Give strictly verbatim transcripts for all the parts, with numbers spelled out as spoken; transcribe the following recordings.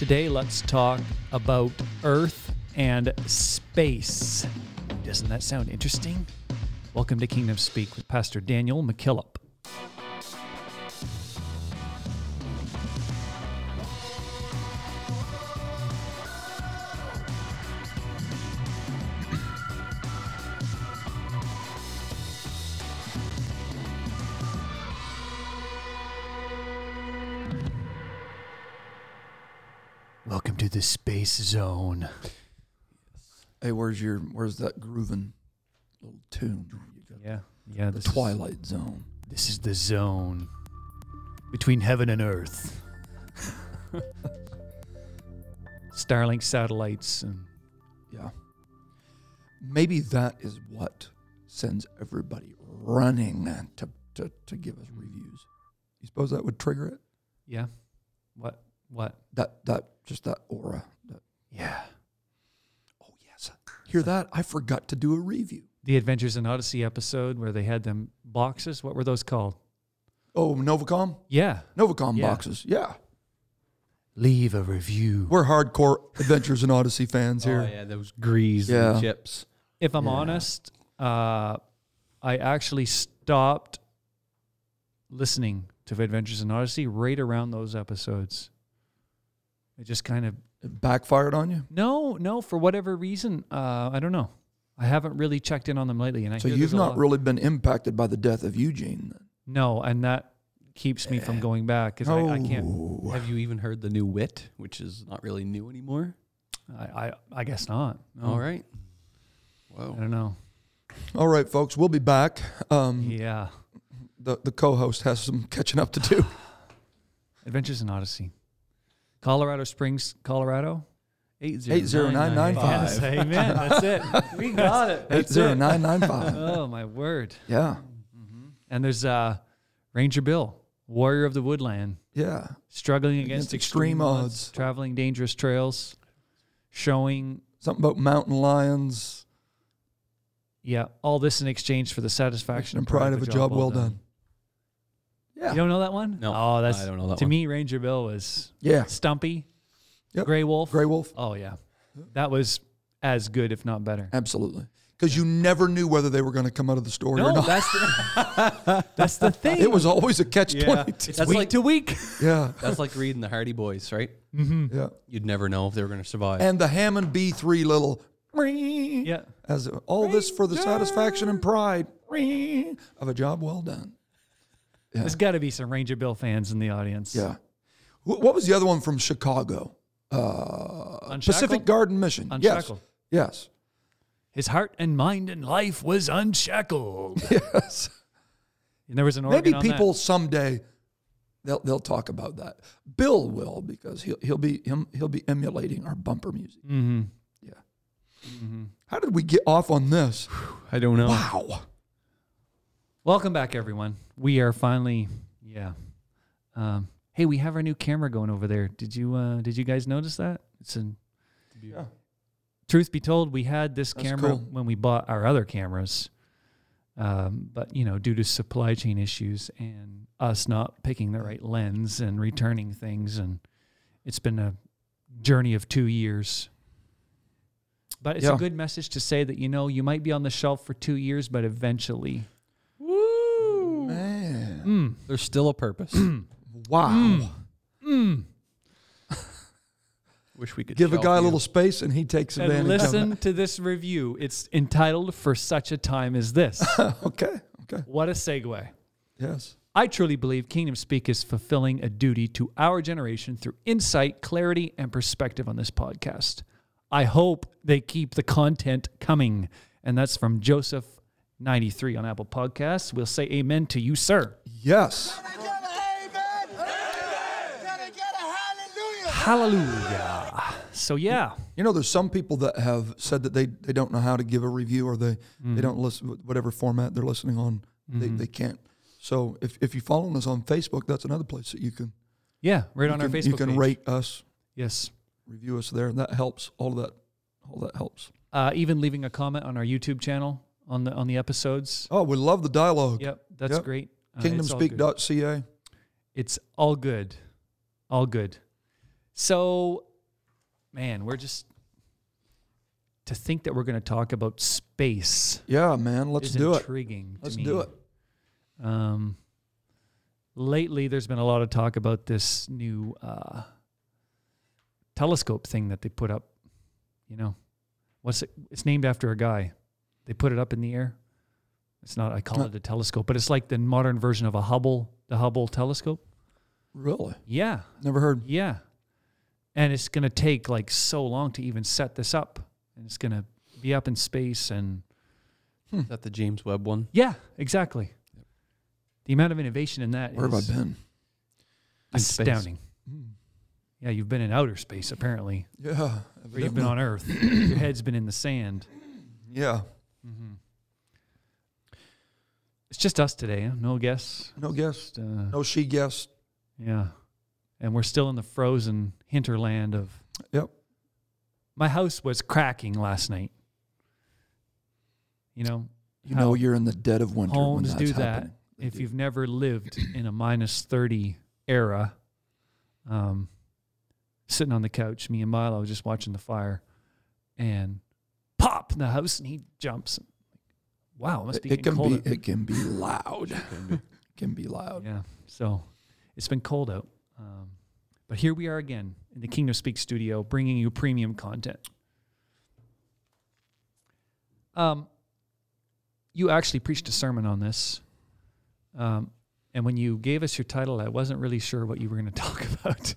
Today, let's talk about Earth and space. Doesn't that sound interesting? Welcome to Kingdom Speak with Pastor Daniel McKillop. Welcome to the space zone. Hey, where's your where's that grooving little tune? Yeah, yeah. The Twilight Zone. This is the zone between heaven and earth. Starlink satellites and yeah. Maybe that is what sends everybody running to to, to give us reviews. You suppose that would trigger it? Yeah. What? What? That that just that aura. That. Yeah. Oh yes. Hear that? I forgot to do a review. The Adventures in Odyssey episode where they had them boxes. What were those called? Oh, Novacom? Yeah. Novacom yeah. boxes. Yeah. Leave a review. We're hardcore Adventures in Odyssey fans here. Oh yeah, those grease yeah. and chips. If I'm yeah. honest, uh, I actually stopped listening to Adventures in Odyssey right around those episodes. It just kind of... It backfired on you? No, no. For whatever reason, uh, I don't know. I haven't really checked in on them lately. And I So you've not really been impacted by the death of Eugene? Then. No, and that keeps me from going back. Because oh. I, I can't... Have you even heard the new wit, which is not really new anymore? I I, I guess not. No. All right. Wow. I don't know. All right, folks. We'll be back. Um, yeah. The, the co-host has some catching up to do. Adventures in Odyssey. Colorado Springs, Colorado, eight zero nine nine five. Yes, amen. That's it. We got it. eight zero nine nine five. Oh, my word. Yeah. Mm-hmm. And there's uh, Ranger Bill, warrior of the woodland. Yeah. Struggling against, against extreme, extreme odds. odds. Traveling dangerous trails. Showing. Something about mountain lions. Yeah. All this in exchange for the satisfaction and pride of a job, job well done. done. Yeah. You don't know that one? No. Oh, that's, I don't know that to one. To me, Ranger Bill was yeah. Stumpy, yep. Gray Wolf. Gray Wolf. Oh, yeah. That was as good, if not better. Absolutely. Because yeah. you never knew whether they were going to come out of the story no, or not. That's the, that's the thing. It was always a catch twenty-two. Yeah. It's week like, to week. Yeah. That's like reading the Hardy Boys, right? Mm-hmm. Yeah. You'd never know if they were going to survive. And the Hammond B three little, yeah. as all Ranger. This for the satisfaction and pride of a job well done. Yeah. There's got to be some Ranger Bill fans in the audience. Yeah. What was the other one from Chicago? Uh, Pacific Garden Mission. Unshackled. Yes. yes. His heart and mind and life was unshackled. Yes. And there was an organ. Maybe on people that. someday they'll they'll talk about that. Bill will because he'll he'll be him he'll be emulating our bumper music. Mm-hmm. Yeah. Mm-hmm. How did we get off on this? I don't know. Wow. Welcome back, everyone. We are finally, yeah. Um, hey, we have our new camera going over there. Did you uh, did you guys notice that? It's an, yeah. Truth be told, we had this That's camera cool. when we bought our other cameras, um, but you know, due to supply chain issues and us not picking the right lens and returning things, and it's been a journey of two years. But it's yeah. a good message to say that you know you might be on the shelf for two years, but eventually. Mm. There's still a purpose. Mm. Wow. Mm. Mm. Wish we could give a guy you. a little space and he takes and advantage of it. Listen to this review. It's entitled "For Such a Time as This." okay. Okay. What a segue. Yes. I truly believe Kingdom Speak is fulfilling a duty to our generation through insight, clarity, and perspective on this podcast. I hope they keep the content coming. And that's from Joseph. ninety-three on Apple Podcasts. We'll say amen to you, sir. Yes. Can I get an amen? Amen. Can I get a hallelujah? Hallelujah. So, yeah. You know, there's some people that have said that they, they don't know how to give a review or they, mm-hmm. they don't listen, whatever format they're listening on, mm-hmm. they, they can't. So, if, if you're following us on Facebook, that's another place that you can. Yeah, right on can, our Facebook You can page. Rate us. Yes. Review us there. And that helps. All of that, all that helps. Uh, even leaving a comment on our YouTube channel. On the on the episodes. Oh, we love the dialogue. Yep, that's yep. great. Uh, kingdom speak dot c a. It's all good. All good. So man, we're just, to think that we're going to talk about space. Yeah, man, let's do it. Intriguing to me. Let's do it. Um, lately, there's been a lot of talk about this new uh, telescope thing that they put up. You know, what's it? It's named after a guy. They put it up in the air. It's not. I call it a telescope, but it's like the modern version of a Hubble, the Hubble telescope. Really? Yeah. Never heard. Yeah, and it's going to take like so long to even set this up, and it's going to be up in space. And hmm. Is that the James Webb one? Yeah, exactly. Yep. The amount of innovation in that. Where is have I been? Astounding. Mm. Yeah, you've been in outer space apparently. Yeah, or you've been on Earth. Your head's been in the sand. Yeah. Mm-hmm. It's just us today, huh? No guests. No guests. Uh, no she guests. Yeah. And we're still in the frozen hinterland of... Yep. My house was cracking last night. You know? You know you're in the dead of winter when that's happening. Homes do that. If you've never lived in a minus thirty era, um, sitting on the couch, me and Milo just watching the fire, and pop in the house, and he jumps. Wow, it must be it can cold. Be, it can be loud. It can be. It can be loud. Yeah, so it's been cold out. Um, but here we are again in the Kingdom Speak studio bringing you premium content. Um, you actually preached a sermon on this. Um, and when you gave us your title, I wasn't really sure what you were going to talk about.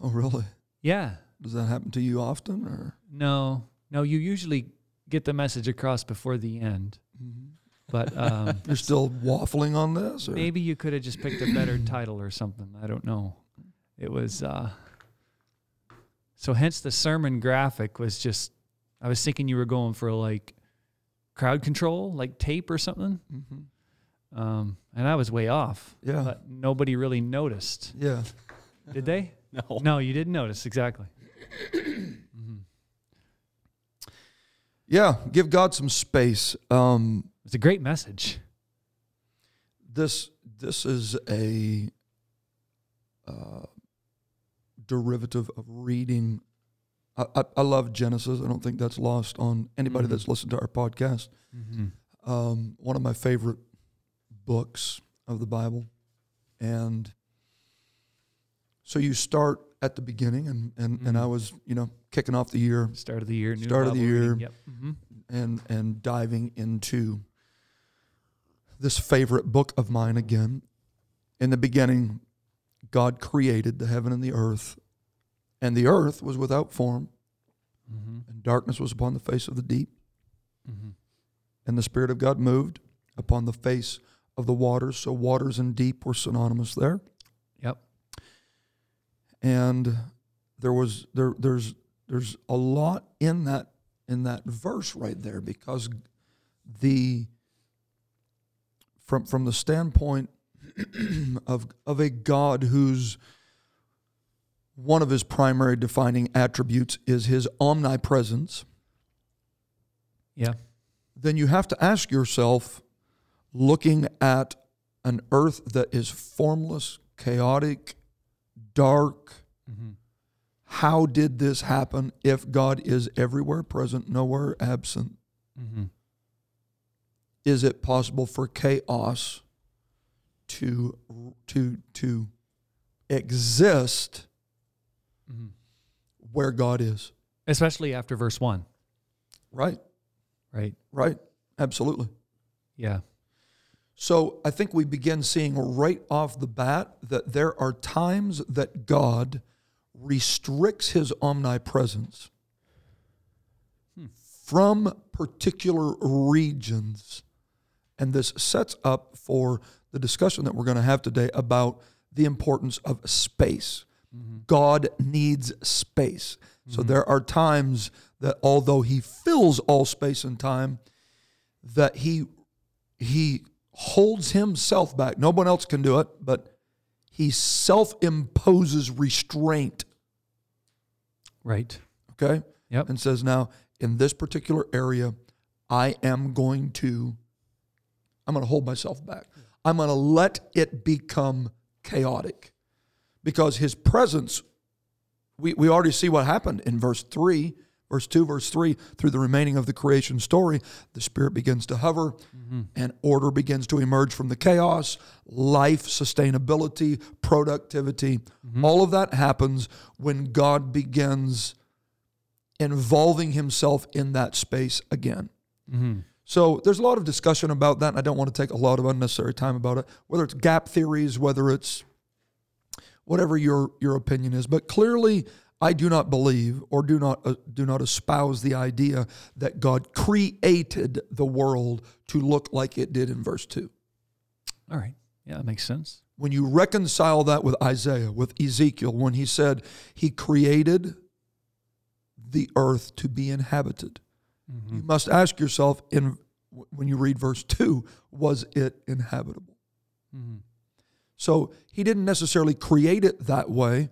Oh, really? Yeah. Does that happen to you often? Or No. No, you usually... get the message across before the end, mm-hmm. but um, you're still waffling on this. Or? Maybe you could have just picked a better title or something. I don't know. It was uh, so. Hence, the sermon graphic was just. I was thinking you were going for like crowd control, like tape or something, mm-hmm. um, and I was way off. Yeah, but nobody really noticed. Yeah, did they? No, no, you didn't notice exactly. Yeah, give God some space. Um, it's a great message. This this is a uh, derivative of reading. I, I, I love Genesis. I don't think that's lost on anybody mm-hmm. that's listened to our podcast. Mm-hmm. Um, one of my favorite books of the Bible. And so you start at the beginning, and, and, mm-hmm. and I was, you know, kicking off the year. Start of the year. New start of the year. Yep. Mm-hmm. And and diving into this favorite book of mine again. In the beginning, God created the heaven and the earth, and the earth was without form, mm-hmm. and darkness was upon the face of the deep. Mm-hmm. And the Spirit of God moved upon the face of the waters, so waters and deep were synonymous there. Yep. And there was there there's there's a lot in that in that verse right there, because the from from the standpoint of of a God whose one of his primary defining attributes is his omnipresence. Yeah. Then you have to ask yourself, looking at an earth that is formless, chaotic, dark. Mm-hmm. How did this happen if God is everywhere present, nowhere absent? Mm-hmm. Is it possible for chaos to to to exist mm-hmm. where God is? Especially after verse one. Right. Right. Right. Absolutely. Yeah. So I think we begin seeing right off the bat that there are times that God restricts his omnipresence hmm. from particular regions. And this sets up for the discussion that we're going to have today about the importance of space. Mm-hmm. God needs space. Mm-hmm. So there are times that although he fills all space and time, that he he... holds himself back. No one else can do it, but he self-imposes restraint. Right. Okay? Yep. And says, now, in this particular area, I am going to, I'm going to hold myself back. I'm going to let it become chaotic. Because his presence we, we already see what happened in verse three, verse two, verse three, through the remaining of the creation story. The Spirit begins to hover, mm-hmm. and order begins to emerge from the chaos. Life, sustainability, productivity, mm-hmm. all of that happens when God begins involving himself in that space again. Mm-hmm. So there's a lot of discussion about that, and I don't want to take a lot of unnecessary time about it, whether it's gap theories, whether it's whatever your your opinion is. But clearly, I do not believe or do not uh, do not espouse the idea that God created the world to look like it did in verse two. All right. Yeah, that makes sense. When you reconcile that with Isaiah, with Ezekiel, when he said he created the earth to be inhabited, mm-hmm. you must ask yourself, in when you read verse two, was it inhabitable? Mm-hmm. So he didn't necessarily create it that way,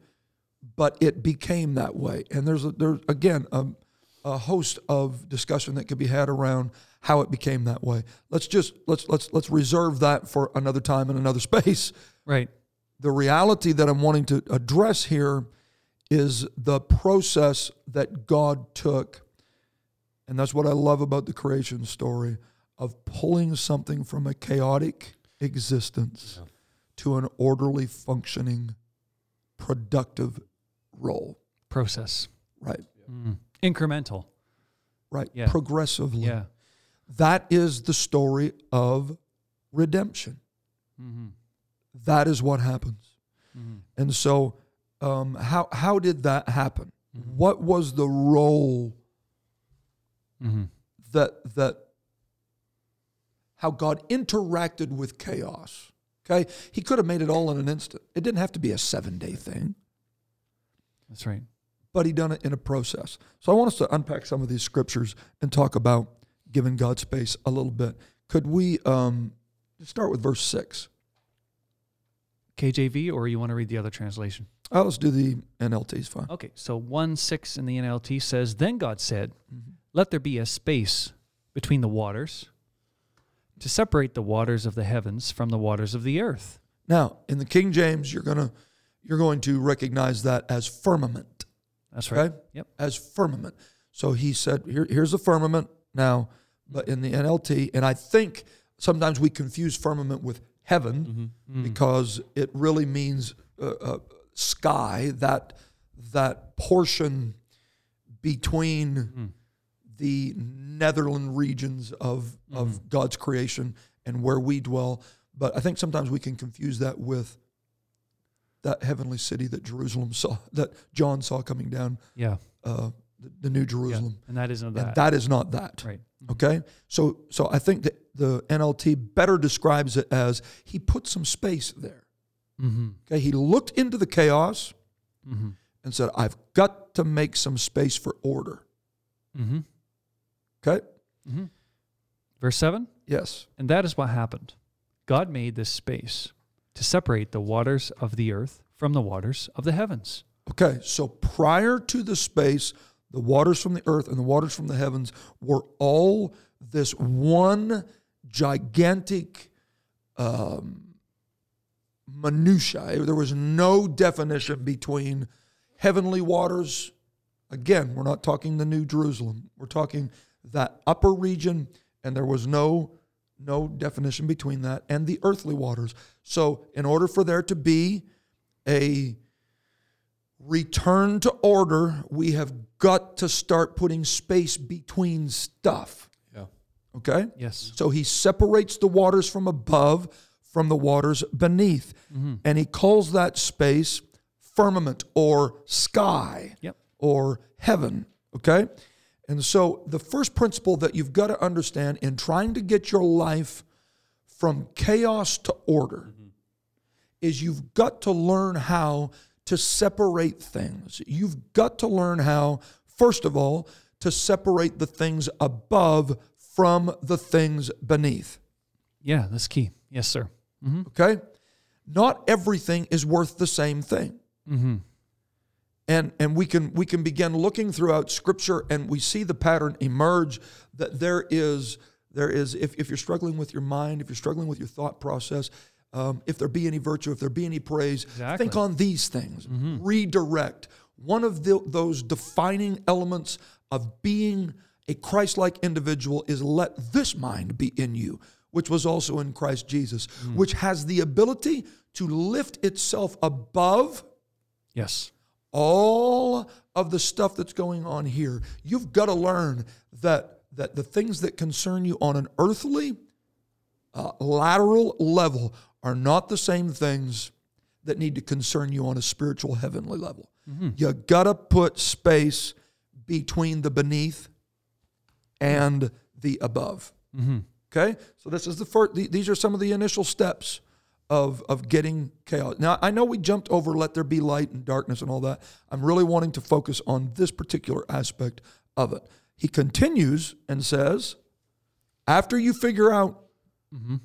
but it became that way. And there's, a, there's again, a, a host of discussion that could be had around how it became that way. Let's just, let's let's let's reserve that for another time and another space. Right. The reality that I'm wanting to address here is the process that God took, and that's what I love about the creation story, of pulling something from a chaotic existence, yeah. to an orderly, functioning, productive role. Process. Right. Yeah. Mm. Incremental. Right. Yeah. Progressively. Yeah. That is the story of redemption. Mm-hmm. That is what happens. Mm-hmm. And so um, how, how did that happen? Mm-hmm. What was the role mm-hmm. that, that how God interacted with chaos? Okay, he could have made it all in an instant. It didn't have to be a seven-day thing. That's right. But he done it in a process. So I want us to unpack some of these scriptures and talk about giving God space a little bit. Could we um, start with verse six? K J V, or you want to read the other translation? Oh, let's do the N L T. It's fine. Okay, so one six in the N L T says, "Then God said, mm-hmm. let there be a space between the waters, to separate the waters of the heavens from the waters of the earth." Now, in the King James, you're gonna you're going to recognize that as firmament. That's right. Okay? Yep. As firmament. So he said, Here, here's the firmament now, but in the N L T, and I think sometimes we confuse firmament with heaven, mm-hmm. Mm-hmm. because it really means uh, uh, sky, that that portion between mm. the Netherland regions of, mm-hmm. of God's creation and where we dwell. But I think sometimes we can confuse that with that heavenly city that Jerusalem saw, that John saw coming down. Yeah, uh, the, the New Jerusalem. Yeah. And that isn't that. And that is not that. Right. Okay. So, so I think that the N L T better describes it as he put some space there. Mm-hmm. Okay. He looked into the chaos, mm-hmm. and said, "I've got to make some space for order." Mm-hmm. Okay. Mm-hmm. Verse seven? Yes. "And that is what happened. God made this space to separate the waters of the earth from the waters of the heavens." Okay. So prior to the space, the waters from the earth and the waters from the heavens were all this one gigantic um, minutiae. There was no definition between heavenly waters. Again, we're not talking the New Jerusalem. We're talking that upper region, and there was no no definition between that and the earthly waters. So in order for there to be a return to order, we have got to start putting space between stuff. Yeah. Okay? Yes. So he separates the waters from above from the waters beneath, mm-hmm. and he calls that space firmament or sky, yep. or heaven. Okay? And so the first principle that you've got to understand in trying to get your life from chaos to order, mm-hmm. is you've got to learn how to separate things. You've got to learn how, first of all, to separate the things above from the things beneath. Yeah, that's key. Yes, sir. Mm-hmm. Okay? Not everything is worth the same thing. Mm-hmm. And and we can we can begin looking throughout Scripture, and we see the pattern emerge that there is there is if, if you're struggling with your mind, if you're struggling with your thought process, um, if there be any virtue, if there be any praise, exactly. think on these things. Mm-hmm. Redirect. one of the, those defining elements of being a Christ-like individual is let this mind be in you, which was also in Christ Jesus, mm. which has the ability to lift itself above yes. all of the stuff that's going on here. You've got to learn that, that the things that concern you on an earthly, uh, lateral level are not the same things that need to concern you on a spiritual, heavenly level. Mm-hmm. You got to put space between the beneath and the above. Mm-hmm. Okay? So this is the first, these are some of the initial steps of, of getting chaos. Now, I know we jumped over let there be light and darkness and all that. I'm really wanting to focus on this particular aspect of it. He continues and says, after you figure out mm-hmm.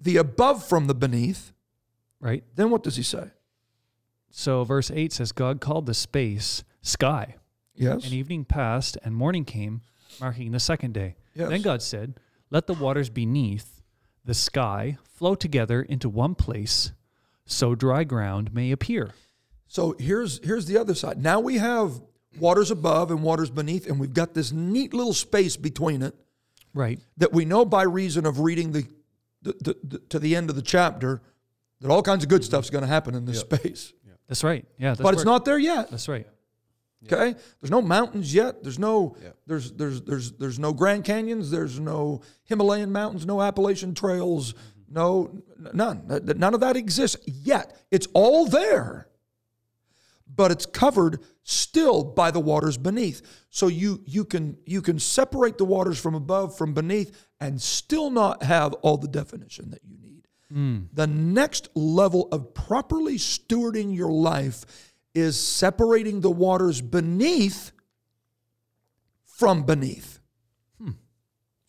the above from the beneath, right? Then what does he say? So verse eight says, God called the space sky. Yes. And evening passed and morning came, marking the second day. Yes. Then God said, let the waters beneath the sky flow together into one place, so dry ground may appear. So here's here's the other side. Now we have waters above and waters beneath, and we've got this neat little space between it. Right. That we know by reason of reading the, the, the, the to the end of the chapter, that all kinds of good stuff's going to happen in this yep. space. Yep. That's right. Yeah. That's but it's not there yet. That's right. Yep. Okay. There's no mountains yet. There's no yep. there's there's there's there's no Grand Canyons. There's no Himalayan mountains. No Appalachian trails. Mm-hmm. No none. None of that exists yet. It's all there, but it's covered still by the waters beneath. So you you can you can separate the waters from above from beneath and still not have all the definition that you need. Mm. The next level of properly stewarding your life is separating the waters beneath from beneath. Hmm. So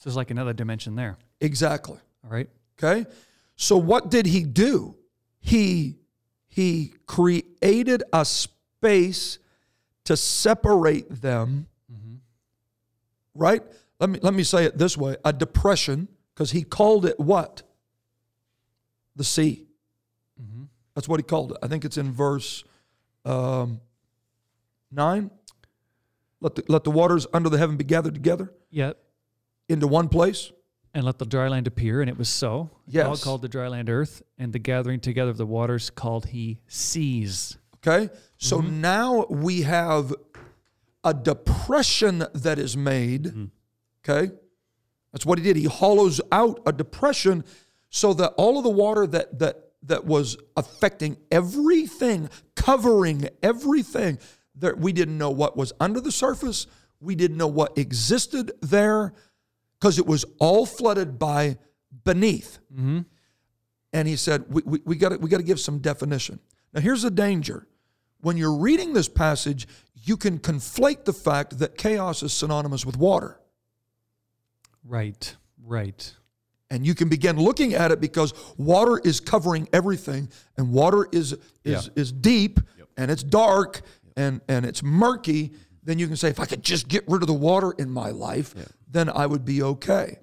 there's like another dimension there. Exactly. All right. Okay. So what did he do? He, he created a space to separate them, mm-hmm. right? Let me, let me say it this way, a depression, because he called it what? The sea. Mm-hmm. That's what he called it. I think it's in verse um, nine. Let the, let the waters under the heaven be gathered together. Yep. Into one place. And let the dry land appear, and it was so. Yes. God called the dry land earth, and the gathering together of the waters called he seas. Okay. So mm-hmm. now we have a depression that is made. Mm-hmm. Okay. That's what he did. He hollows out a depression so that all of the water that that that was affecting everything, covering everything, that we didn't know what was under the surface, we didn't know what existed there, because it was all flooded by beneath. Mm-hmm. And he said, we we, we got to we got to give some definition. Now here's the danger. When you're reading this passage, you can conflate the fact that chaos is synonymous with water. Right, right. And you can begin looking at it because water is covering everything, and water is is, yeah. is deep, yep. and it's dark, yep. and, and it's murky. Then you can say, if I could just get rid of the water in my life, yeah. then I would be okay.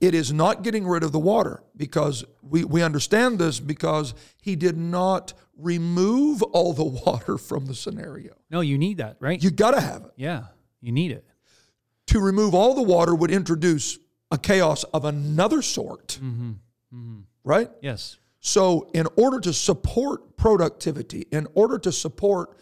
It is not getting rid of the water, because we, we understand this because he did not remove all the water from the scenario. No, you need that, right? You got to have it. Yeah, you need it. To remove all the water would introduce a chaos of another sort, mm-hmm. Mm-hmm. right? Yes. So in order to support productivity, in order to support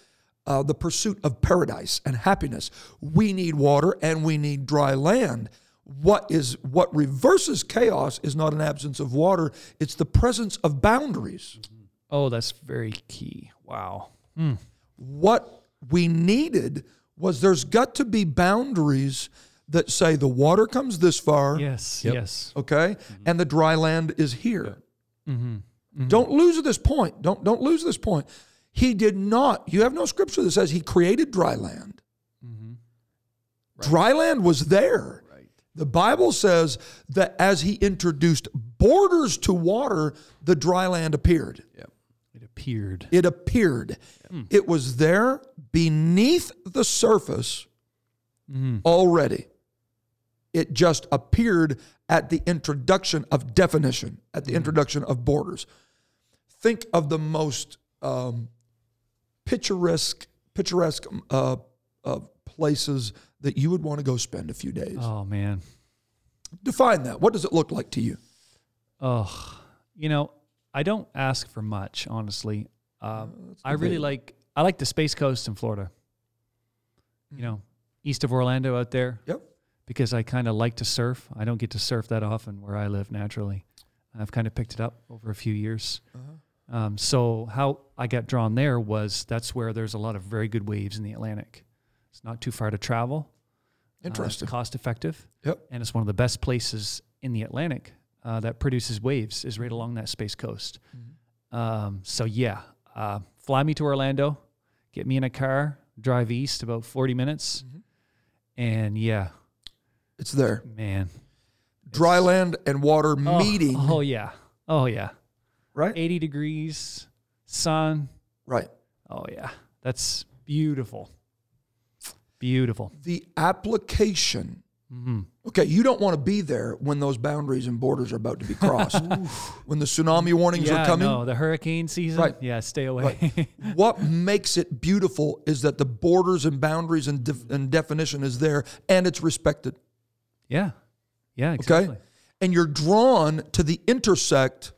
uh, the pursuit of paradise and happiness, we need water and we need dry land. What is what reverses chaos is not an absence of water, it's the presence of boundaries. Mm-hmm. Oh, that's very key. Wow. Mm. What we needed was there's got to be boundaries that say the water comes this far. Yes, yep. yes. Okay? Mm-hmm. And the dry land is here. Yeah. Mm-hmm. Mm-hmm. Don't lose this point. Don't, don't lose this point. He did not. You have no scripture that says he created dry land. Mm-hmm. Right. Dry land was there. Right. The Bible says that as he introduced borders to water, the dry land appeared. Yep. It appeared. It appeared. Yep. It was there beneath the surface mm-hmm. already. It just appeared at the introduction of definition, at the introduction of borders. Think of the most um, picturesque picturesque uh, uh, places that you would want to go spend a few days? Oh, man. Define that. What does it look like to you? Oh, you know, I don't ask for much, honestly. Uh, I really like, I like the Space Coast in Florida. You know, east of Orlando out there. Yep. Because I kind of like to surf. I don't get to surf that often where I live naturally. I've kind of picked it up over a few years. Uh-huh. Um, so how I got drawn there was that's where there's a lot of very good waves in the Atlantic. It's not too far to travel. Interesting. Uh, it's cost effective. Yep. And it's one of the best places in the Atlantic uh, that produces waves is right along that Space Coast. Mm-hmm. Um, so yeah, uh, fly me to Orlando, get me in a car, drive east about forty minutes. Mm-hmm. And yeah. It's there. Man. Dry it's, land and water oh, meeting. Oh yeah. Oh yeah. Right? eighty degrees, sun. Right. Oh yeah. That's beautiful. Beautiful. The application. Mm-hmm. Okay, you don't want to be there when those boundaries and borders are about to be crossed. When the tsunami warnings yeah, are coming. No, the hurricane season. Right. Yeah, stay away. Right. What makes it beautiful is that the borders and boundaries and, def- and definition is there and it's respected. Yeah. Yeah, exactly. Okay? And you're drawn to the intersect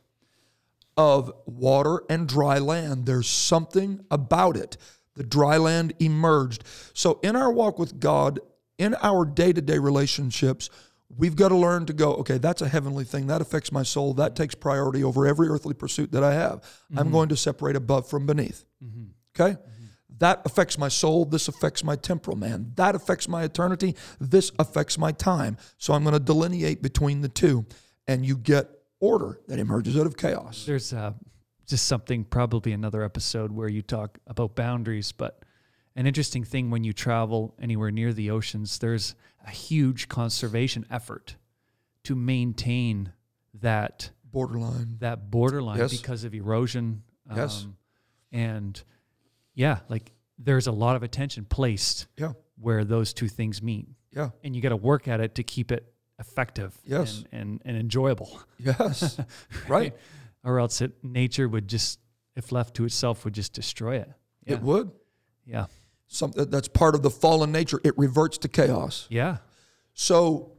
of water and dry land. There's something about it. The dry land emerged. So in our walk with God, in our day-to-day relationships, we've got to learn to go, okay, that's a heavenly thing. That affects my soul. That takes priority over every earthly pursuit that I have. Mm-hmm. I'm going to separate above from beneath. Mm-hmm. Okay? Mm-hmm. That affects my soul. This affects my temporal man. That affects my eternity. This affects my time. So I'm going to delineate between the two, and you get order that emerges out of chaos. There's uh, just something, probably another episode where you talk about boundaries, but an interesting thing when you travel anywhere near the oceans, there's a huge conservation effort to maintain that borderline, that borderline yes. because of erosion. Um, yes. And yeah, like there's a lot of attention placed yeah. where those two things meet. Yeah. And you got to work at it to keep it effective yes. and, and, and enjoyable. Yes. right? right. Or else it, nature would just, if left to itself, would just destroy it. Yeah. It would. Yeah. Something that's part of the fallen nature. It reverts to chaos. Yeah. So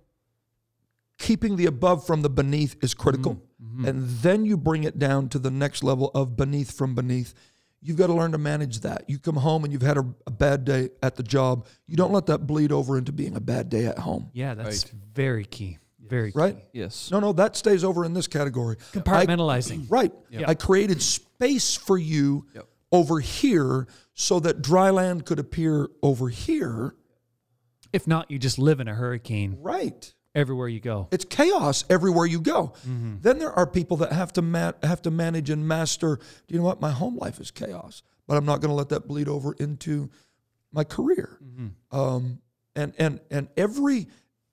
keeping the above from the beneath is critical. Mm-hmm. And then you bring it down to the next level of beneath from beneath. You've got to learn to manage that. You come home and you've had a, a bad day at the job. You don't let that bleed over into being a bad day at home. Yeah, that's right. very key. Very key. Right? Yes. No, no, that stays over in this category. Compartmentalizing. I, right. Yep. I created space for you yep. over here so that dry land could appear over here. If not, you just live in a hurricane. Right. Everywhere you go. It's chaos everywhere you go. Mm-hmm. Then there are people that have to ma- have to manage and master, do you know what? My home life is chaos, but I'm not going to let that bleed over into my career. Mm-hmm. Um, and, and, and every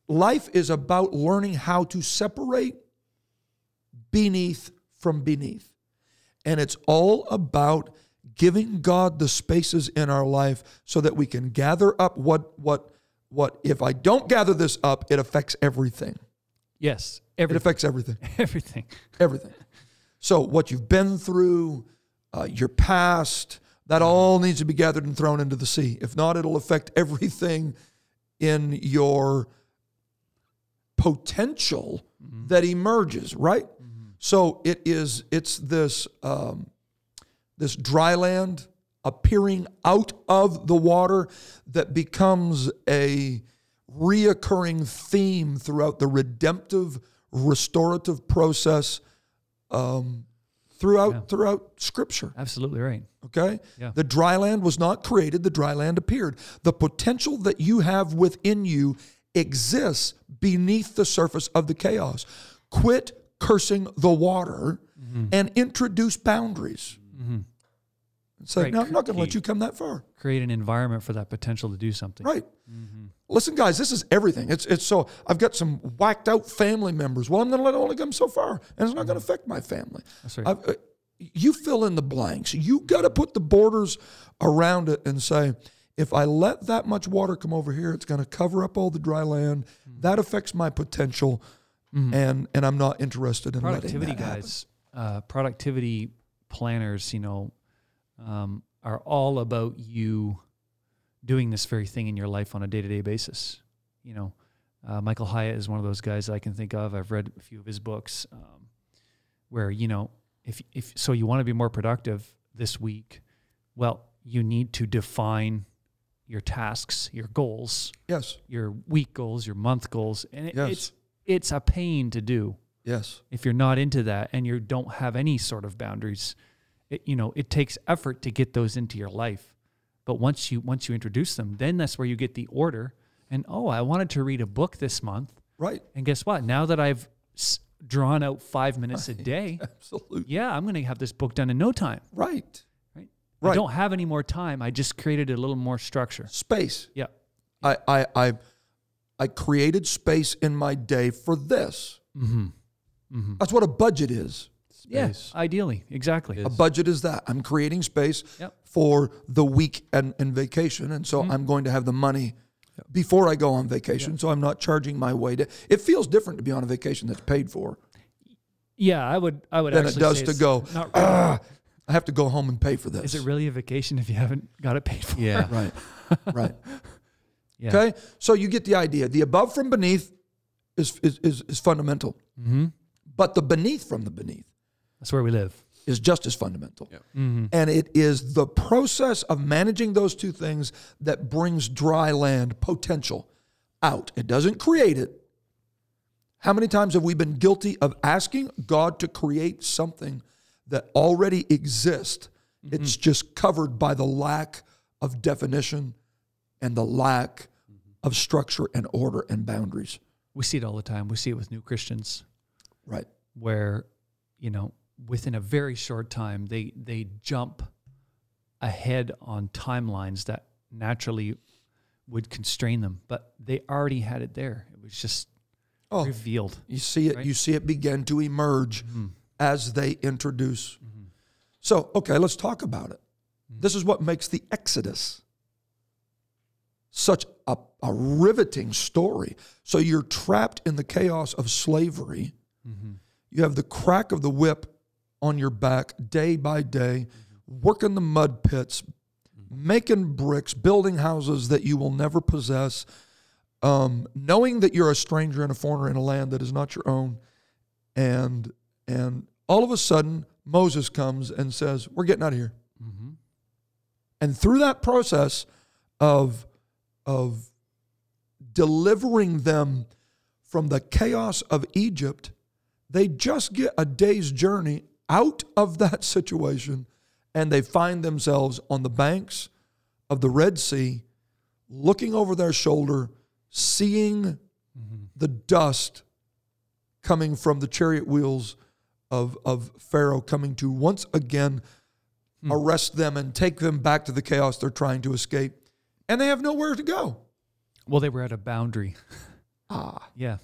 life is about learning how to separate beneath from beneath. And it's all about giving God the spaces in our life so that we can gather up what, what, what, if I don't gather this up, it affects everything. Yes. Everything. It affects everything. Everything. Everything. So what you've been through, uh, your past, that all needs to be gathered and thrown into the sea. If not, it'll affect everything in your potential mm-hmm. that emerges, right? Mm-hmm. So it is, it's this, um, this dry land appearing out of the water that becomes a reoccurring theme throughout the redemptive, restorative process um, throughout yeah. throughout Scripture. Absolutely right. Okay? Yeah. The dry land was not created. The dry land appeared. The potential that you have within you exists beneath the surface of the chaos. Quit cursing the water mm-hmm. and introduce boundaries. Mm-hmm. It's like, right. no, I'm not going to let you come that far. Create an environment for that potential to do something. Right. Mm-hmm. Listen, guys, this is everything. It's it's so I've got some whacked out family members. Well, I'm going to let it only come so far, and it's not mm-hmm. going to affect my family. That's right. I've, uh, you fill in the blanks. You got to put the borders around it and say, if I let that much water come over here, it's going to cover up all the dry land. Mm-hmm. That affects my potential, mm-hmm. and and I'm not interested in productivity, letting that guys. Happen. Uh, productivity. Planners, you know, um, are all about you doing this very thing in your life on a day-to-day basis. You know, uh, Michael Hyatt is one of those guys that I can think of. I've read a few of his books um, where, you know, if if so you want to be more productive this week, well, you need to define your tasks, your goals, yes, your week goals, your month goals. And it, yes. it's it's a pain to do. Yes. If you're not into that and you don't have any sort of boundaries, it, you know, it takes effort to get those into your life. But once you once you introduce them, then that's where you get the order. And, oh, I wanted to read a book this month. Right. And guess what? Now that I've s- drawn out five minutes right. a day. Absolutely. Yeah, I'm going to have this book done in no time. Right. Right. Right. I don't have any more time. I just created a little more structure. Space. Yeah. I I I, I created space in my day for this. Mm-hmm. Mm-hmm. That's what a budget is. Yes, yeah, ideally, exactly. A budget is that. I'm creating space yep. for the week and, and vacation, and so mm-hmm. I'm going to have the money yep. before I go on vacation, yep. so I'm not charging my way to. It feels different to be on a vacation that's paid for. Yeah, I would I would than actually it does say to go, really. ah, I have to go home and pay for this. Is it really a vacation if you haven't got it paid for? Yeah, right, right. Yeah. Okay, so you get the idea. The above from beneath is is is, is fundamental. Mm-hmm. But the beneath from the beneath. That's where we live. Is just as fundamental. Yeah. Mm-hmm. And it is the process of managing those two things that brings dry land potential out. It doesn't create it. How many times have we been guilty of asking God to create something that already exists? Mm-hmm. It's just covered by the lack of definition and the lack mm-hmm. of structure and order and boundaries. We see it all the time. We see it with new Christians. Right. Where, you know, within a very short time, they they jump ahead on timelines that naturally would constrain them, but they already had it there. It was just oh, revealed. You see it. Right? You see it begin to emerge mm-hmm. as they introduce. Mm-hmm. So, okay, let's talk about it. Mm-hmm. This is what makes the Exodus such a, a riveting story. So you're trapped in the chaos of slavery. Mm-hmm. You have the crack of the whip on your back day by day, mm-hmm. working the mud pits, mm-hmm. making bricks, building houses that you will never possess, um, knowing that you're a stranger and a foreigner in a land that is not your own. And and all of a sudden, Moses comes and says, we're getting out of here. Mm-hmm. And through that process of, of delivering them from the chaos of Egypt, they just get a day's journey out of that situation, and they find themselves on the banks of the Red Sea, looking over their shoulder, seeing mm-hmm. the dust coming from the chariot wheels of, of Pharaoh coming to once again mm. arrest them and take them back to the chaos they're trying to escape. And they have nowhere to go. Well, they were at a boundary. ah. Yeah.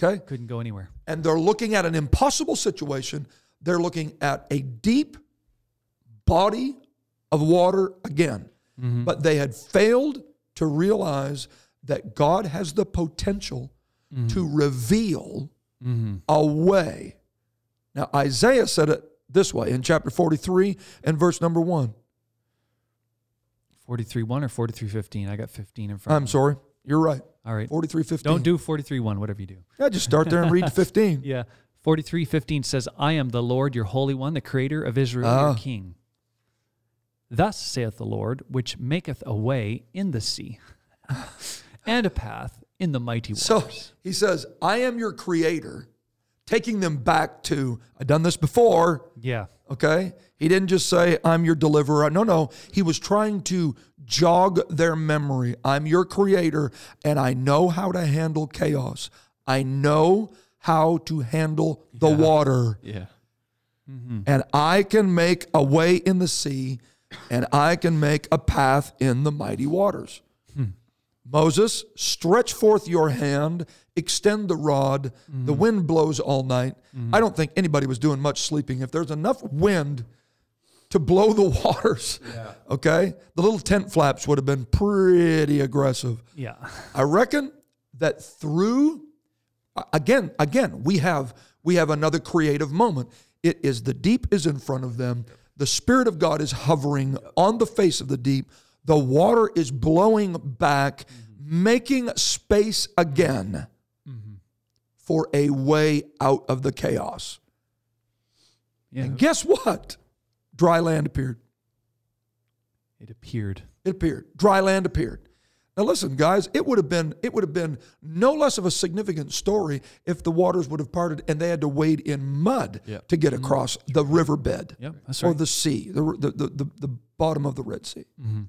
Okay. Couldn't go anywhere. And they're looking at an impossible situation. They're looking at a deep body of water again. Mm-hmm. But they had failed to realize that God has the potential mm-hmm. to reveal mm-hmm. a way. Now, Isaiah said it this way in chapter forty-three and verse number one. forty-three one or forty-three fifteen? I got fifteen in front I'm of me. I'm sorry. You're right. All right. forty-three fifteen. Don't do forty-three one, whatever you do. Yeah, just start there and read fifteen. Yeah. forty-three fifteen says, I am the Lord, your Holy One, the Creator of Israel, ah. your King. Thus saith the Lord, which maketh a way in the sea and a path in the mighty waters. So he says, I am your Creator, taking them back to, I've done this before. Yeah. Okay? He didn't just say, I'm your deliverer. No, no. He was trying to jog their memory. I'm your creator, and I know how to handle chaos. I know how to handle the yeah. water. Yeah. Mm-hmm. And I can make a way in the sea, and I can make a path in the mighty waters. Hmm. Moses, stretch forth your hand, extend the rod. Mm-hmm. The wind blows all night. Mm-hmm. I don't think anybody was doing much sleeping. If there's enough wind to blow the waters, yeah. okay, the little tent flaps would have been pretty aggressive. Yeah, I reckon that through, again, again, we have we have another creative moment. It is the deep is in front of them. The Spirit of God is hovering on the face of the deep. The water is blowing back, mm-hmm. making space again mm-hmm. for a way out of the chaos. Yeah. And guess what? Dry land appeared. It appeared. It appeared. Dry land appeared. Now listen, guys, it would have been it would have been no less of a significant story if the waters would have parted and they had to wade in mud yep. to get across mm-hmm. the riverbed yep, that's right. or the sea, the, the the the bottom of the Red Sea. Mm-hmm.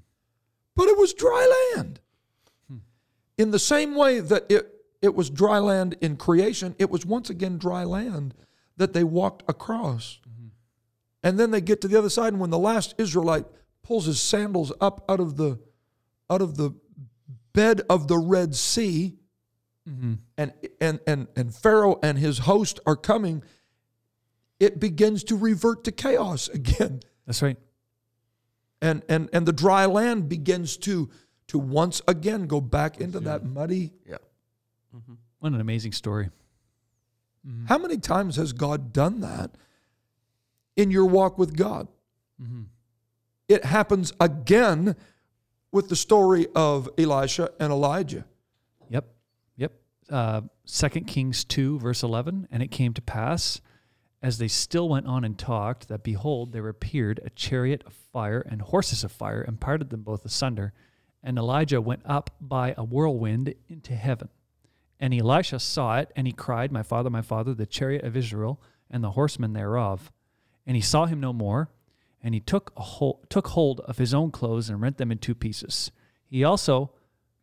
But it was dry land. Hmm. In the same way that it it was dry land in creation, it was once again dry land that they walked across. Mm-hmm. And then they get to the other side, and when the last Israelite pulls his sandals up out of the out of the bed of the Red Sea, mm-hmm. and, and, and, and Pharaoh and his host are coming, it begins to revert to chaos again. That's right. And and and the dry land begins to to once again go back into that muddy. Yeah. Mm-hmm. What an amazing story. Mm-hmm. How many times has God done that in your walk with God? Mm-hmm. It happens again with the story of Elisha and Elijah. Yep, yep. Uh, Second Kings two, verse eleven, and it came to pass, as they still went on and talked, that behold, there appeared a chariot of fire and horses of fire, and parted them both asunder. And Elijah went up by a whirlwind into heaven. And Elisha saw it, and he cried, My father, my father, the chariot of Israel, and the horsemen thereof. And he saw him no more. And he took a hold, took hold of his own clothes and rent them in two pieces. He also,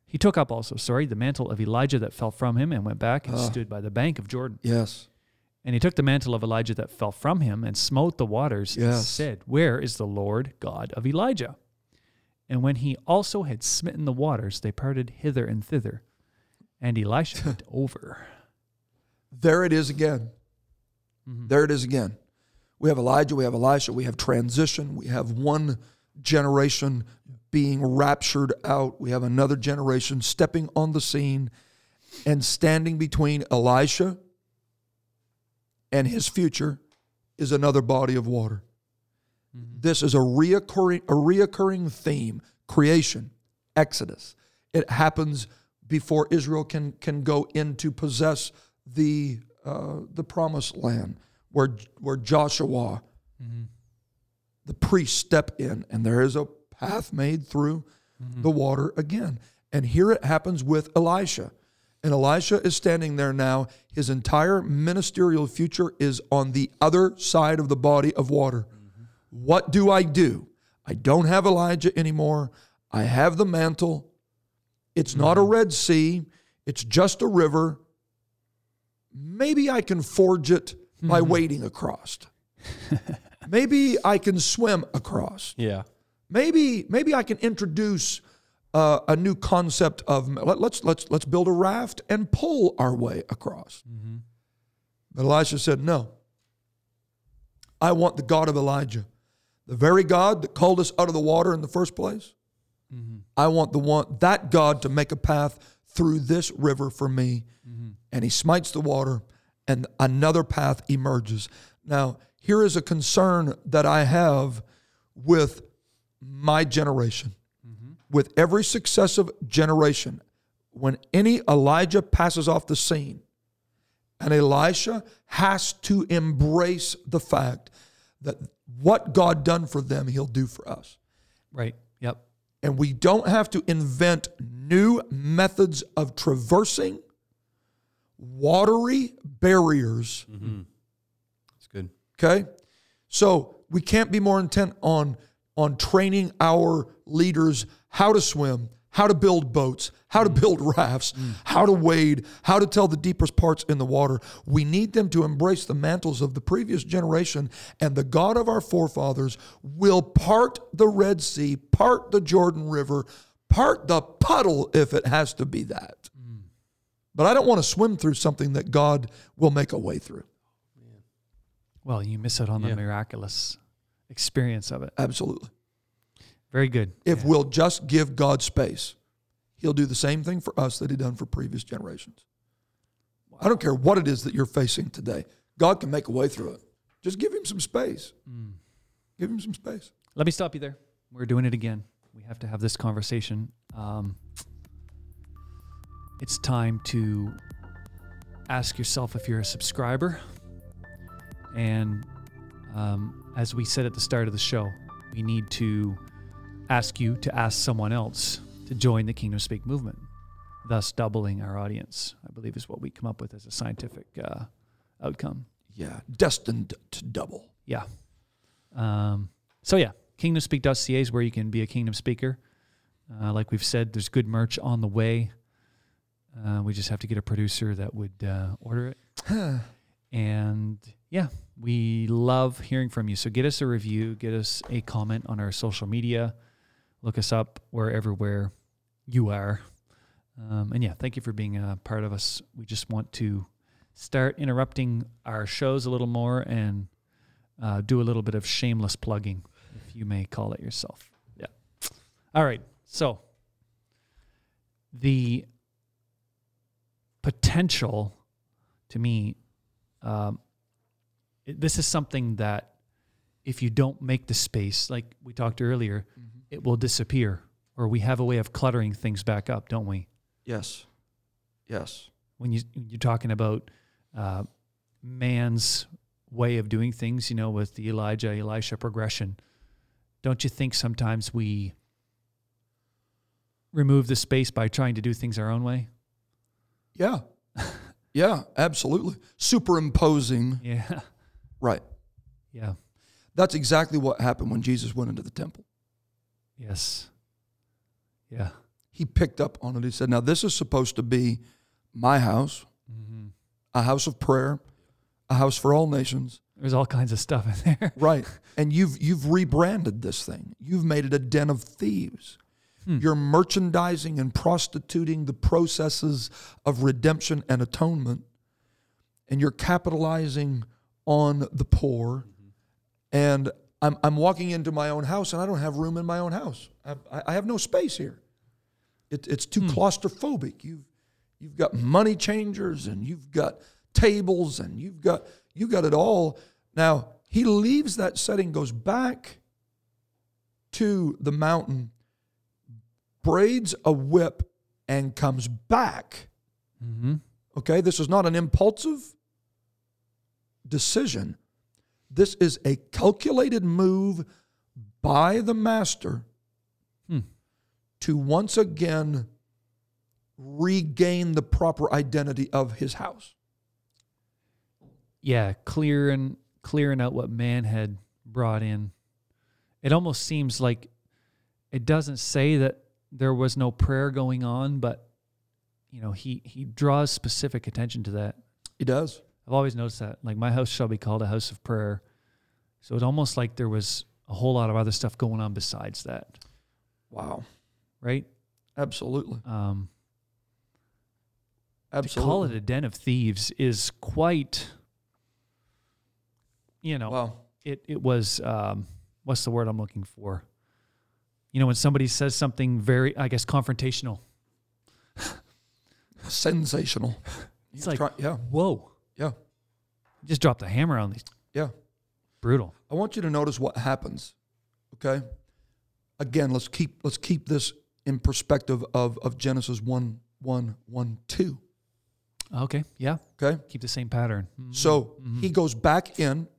he took up also, sorry, the mantle of Elijah that fell from him, and went back and uh, stood by the bank of Jordan. Yes. And he took the mantle of Elijah that fell from him, and smote the waters, yes. and said, Where is the Lord God of Elijah? And when he also had smitten the waters, they parted hither and thither, and Elisha went over. There it is again. Mm-hmm. There it is again. We have Elijah, we have Elisha, we have transition, we have one generation being raptured out, we have another generation stepping on the scene and standing between Elisha and his future is another body of water. Mm-hmm. This is a reoccurring, a reoccurring theme, creation, Exodus. It happens before Israel can, can go in to possess the, uh, the promised land. Where, where Joshua, mm-hmm. the priests step in, and there is a path made through mm-hmm. the water again. And here it happens with Elisha. And Elisha is standing there now. His entire ministerial future is on the other side of the body of water. Mm-hmm. What do I do? I don't have Elijah anymore. I have the mantle. It's mm-hmm. not a Red Sea. It's just a river. Maybe I can forge it by wading across. Maybe I can swim across. Yeah. Maybe maybe I can introduce uh, a new concept of let, let's let's let's build a raft and pull our way across. Mm-hmm. But Elisha said, "No. I want the God of Elijah, the very God that called us out of the water in the first place. Mm-hmm. I want the one that God to make a path through this river for me." Mm-hmm. And he smites the water. And another path emerges. Now, here is a concern that I have with my generation. Mm-hmm. With every successive generation, when any Elijah passes off the scene, and Elisha has to embrace the fact that what God done for them, he'll do for us. Right, yep. And we don't have to invent new methods of traversing watery barriers. Mm-hmm. That's good. Okay? So we can't be more intent on, on training our leaders how to swim, how to build boats, how to build rafts, mm. how to wade, how to tell the deepest parts in the water. We need them to embrace the mantles of the previous generation, and the God of our forefathers will part the Red Sea, part the Jordan River, part the puddle if it has to be that. But I don't want to swim through something that God will make a way through. Well, you miss out on the yeah. miraculous experience of it. Absolutely. Very good. If yeah. we'll just give God space, he'll do the same thing for us that he done for previous generations. Wow. I don't care what it is that you're facing today. God can make a way through it. Just give him some space. Mm. Give him some space. Let me stop you there. We're doing it again. we have to have this conversation. Um, it's time to ask yourself if you're a subscriber. And um, as we said at the start of the show, we need to ask you to ask someone else to join the Kingdom Speak movement, thus doubling our audience, I believe is what we come up with as a scientific uh, outcome. Yeah, destined to double. Yeah. Um, so yeah, kingdom speak dot c a is where you can be a Kingdom Speaker. Uh, like we've said, there's good merch on the way. Uh, we just have to get a producer that would uh, order it. And yeah, we love hearing from you. So get us a review, get us a comment on our social media. Look us up wherever where you are. Um, and yeah, thank you for being a part of us. We just want to start interrupting our shows a little more and uh, do a little bit of shameless plugging, if you may call it yourself. Yeah. All right. So the potential to me, um, it, this is something that if you don't make the space, like we talked earlier, mm-hmm. it will disappear, or we have a way of cluttering things back up, don't we? Yes. Yes. When you, you're talking about uh, man's way of doing things, you know, with the Elijah, Elisha progression, don't you think sometimes we remove the space by trying to do things our own way? Yeah. Yeah, absolutely. Superimposing. Yeah. Right. Yeah. That's exactly what happened when Jesus went into the temple. Yes. Yeah. He picked up on it. He said, now this is supposed to be my house, mm-hmm. a house of prayer, a house for all nations. There's all kinds of stuff in there. Right. And you've you've rebranded this thing. You've made it a den of thieves. Hmm. You're merchandising and prostituting the processes of redemption and atonement, and you're capitalizing on the poor. Mm-hmm. And I'm I'm walking into my own house, and I don't have room in my own house. I I have no space here. It, it's too mm. claustrophobic. You've you've got money changers, and you've got tables, and you've got you got it all. Now he leaves that setting, goes back to the mountain, braids a whip, and comes back. Mm-hmm. Okay, this is not an impulsive decision. This is a calculated move by the master hmm. to once again regain the proper identity of his house. Yeah, clearing clearing out what man had brought in. It almost seems like it doesn't say that there was no prayer going on, but you know, he he draws specific attention to that. He does. I've always noticed that. Like, my house shall be called a house of prayer. So it's almost like there was a whole lot of other stuff going on besides that. Wow. Right? Absolutely. Um, Absolutely. To call it a den of thieves is quite, you know, wow. it, it was, um, what's the word I'm looking for? You know, when somebody says something very, I guess, confrontational. Sensational. It's like, try, yeah. whoa. Yeah. Just dropped a hammer on these. Yeah. Brutal. I want you to notice what happens. Okay? Again, let's keep let's keep this in perspective of, of Genesis one, one, one, two. Okay. Yeah. Okay. Keep the same pattern. Mm-hmm. So mm-hmm. he goes back in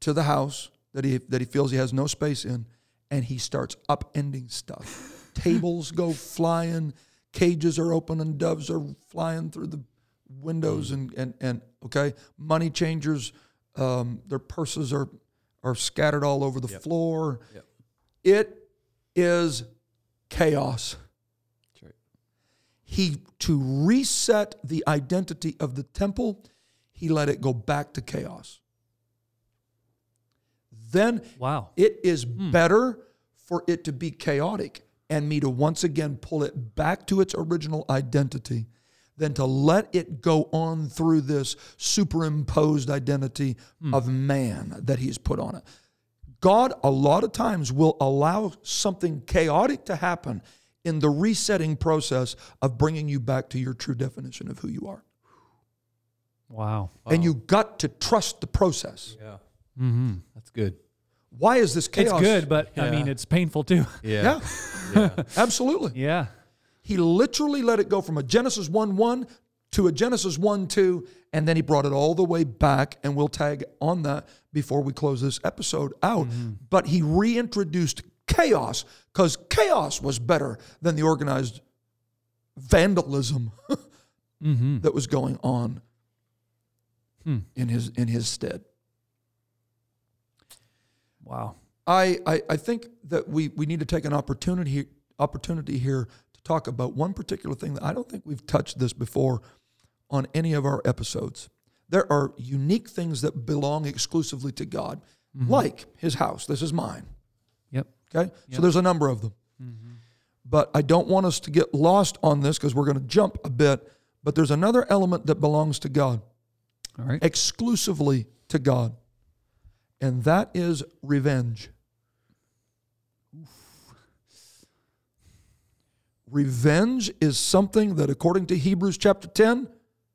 to the house that he that he feels he has no space in, and he starts upending stuff. Tables go flying, cages are open, and doves are flying through the windows, and, and, and okay, money changers, um, their purses are, are scattered all over the yep. floor. Yep. It is chaos. That's right. He, to reset the identity of the temple, he let it go back to chaos. Then wow. it is hmm. better for it to be chaotic and me to once again pull it back to its original identity than to let it go on through this superimposed identity mm. of man that he has put on it. God, a lot of times, will allow something chaotic to happen in the resetting process of bringing you back to your true definition of who you are. Wow. wow. And you got to trust the process. Yeah. Mm-hmm. That's good. why is this chaos? It's good, but yeah. I mean, it's painful too. Yeah, yeah. yeah. Absolutely. Yeah. He literally let it go from a Genesis one one to a Genesis one two, and then he brought it all the way back, and we'll tag on that before we close this episode out. Mm-hmm. But he reintroduced chaos, because chaos was better than the organized vandalism mm-hmm. that was going on hmm. in his in his stead. Wow. I, I, I think that we, we need to take an opportunity opportunity here to talk about one particular thing that I don't think we've touched this before on any of our episodes. There are unique things that belong exclusively to God, mm-hmm. like his house. This is mine. Yep. Okay? Yep. So there's a number of them. Mm-hmm. But I don't want us to get lost on this because we're going to jump a bit. But there's another element that belongs to God, all right, exclusively to God. And that is revenge. Oof. Revenge is something that, according to Hebrews chapter ten,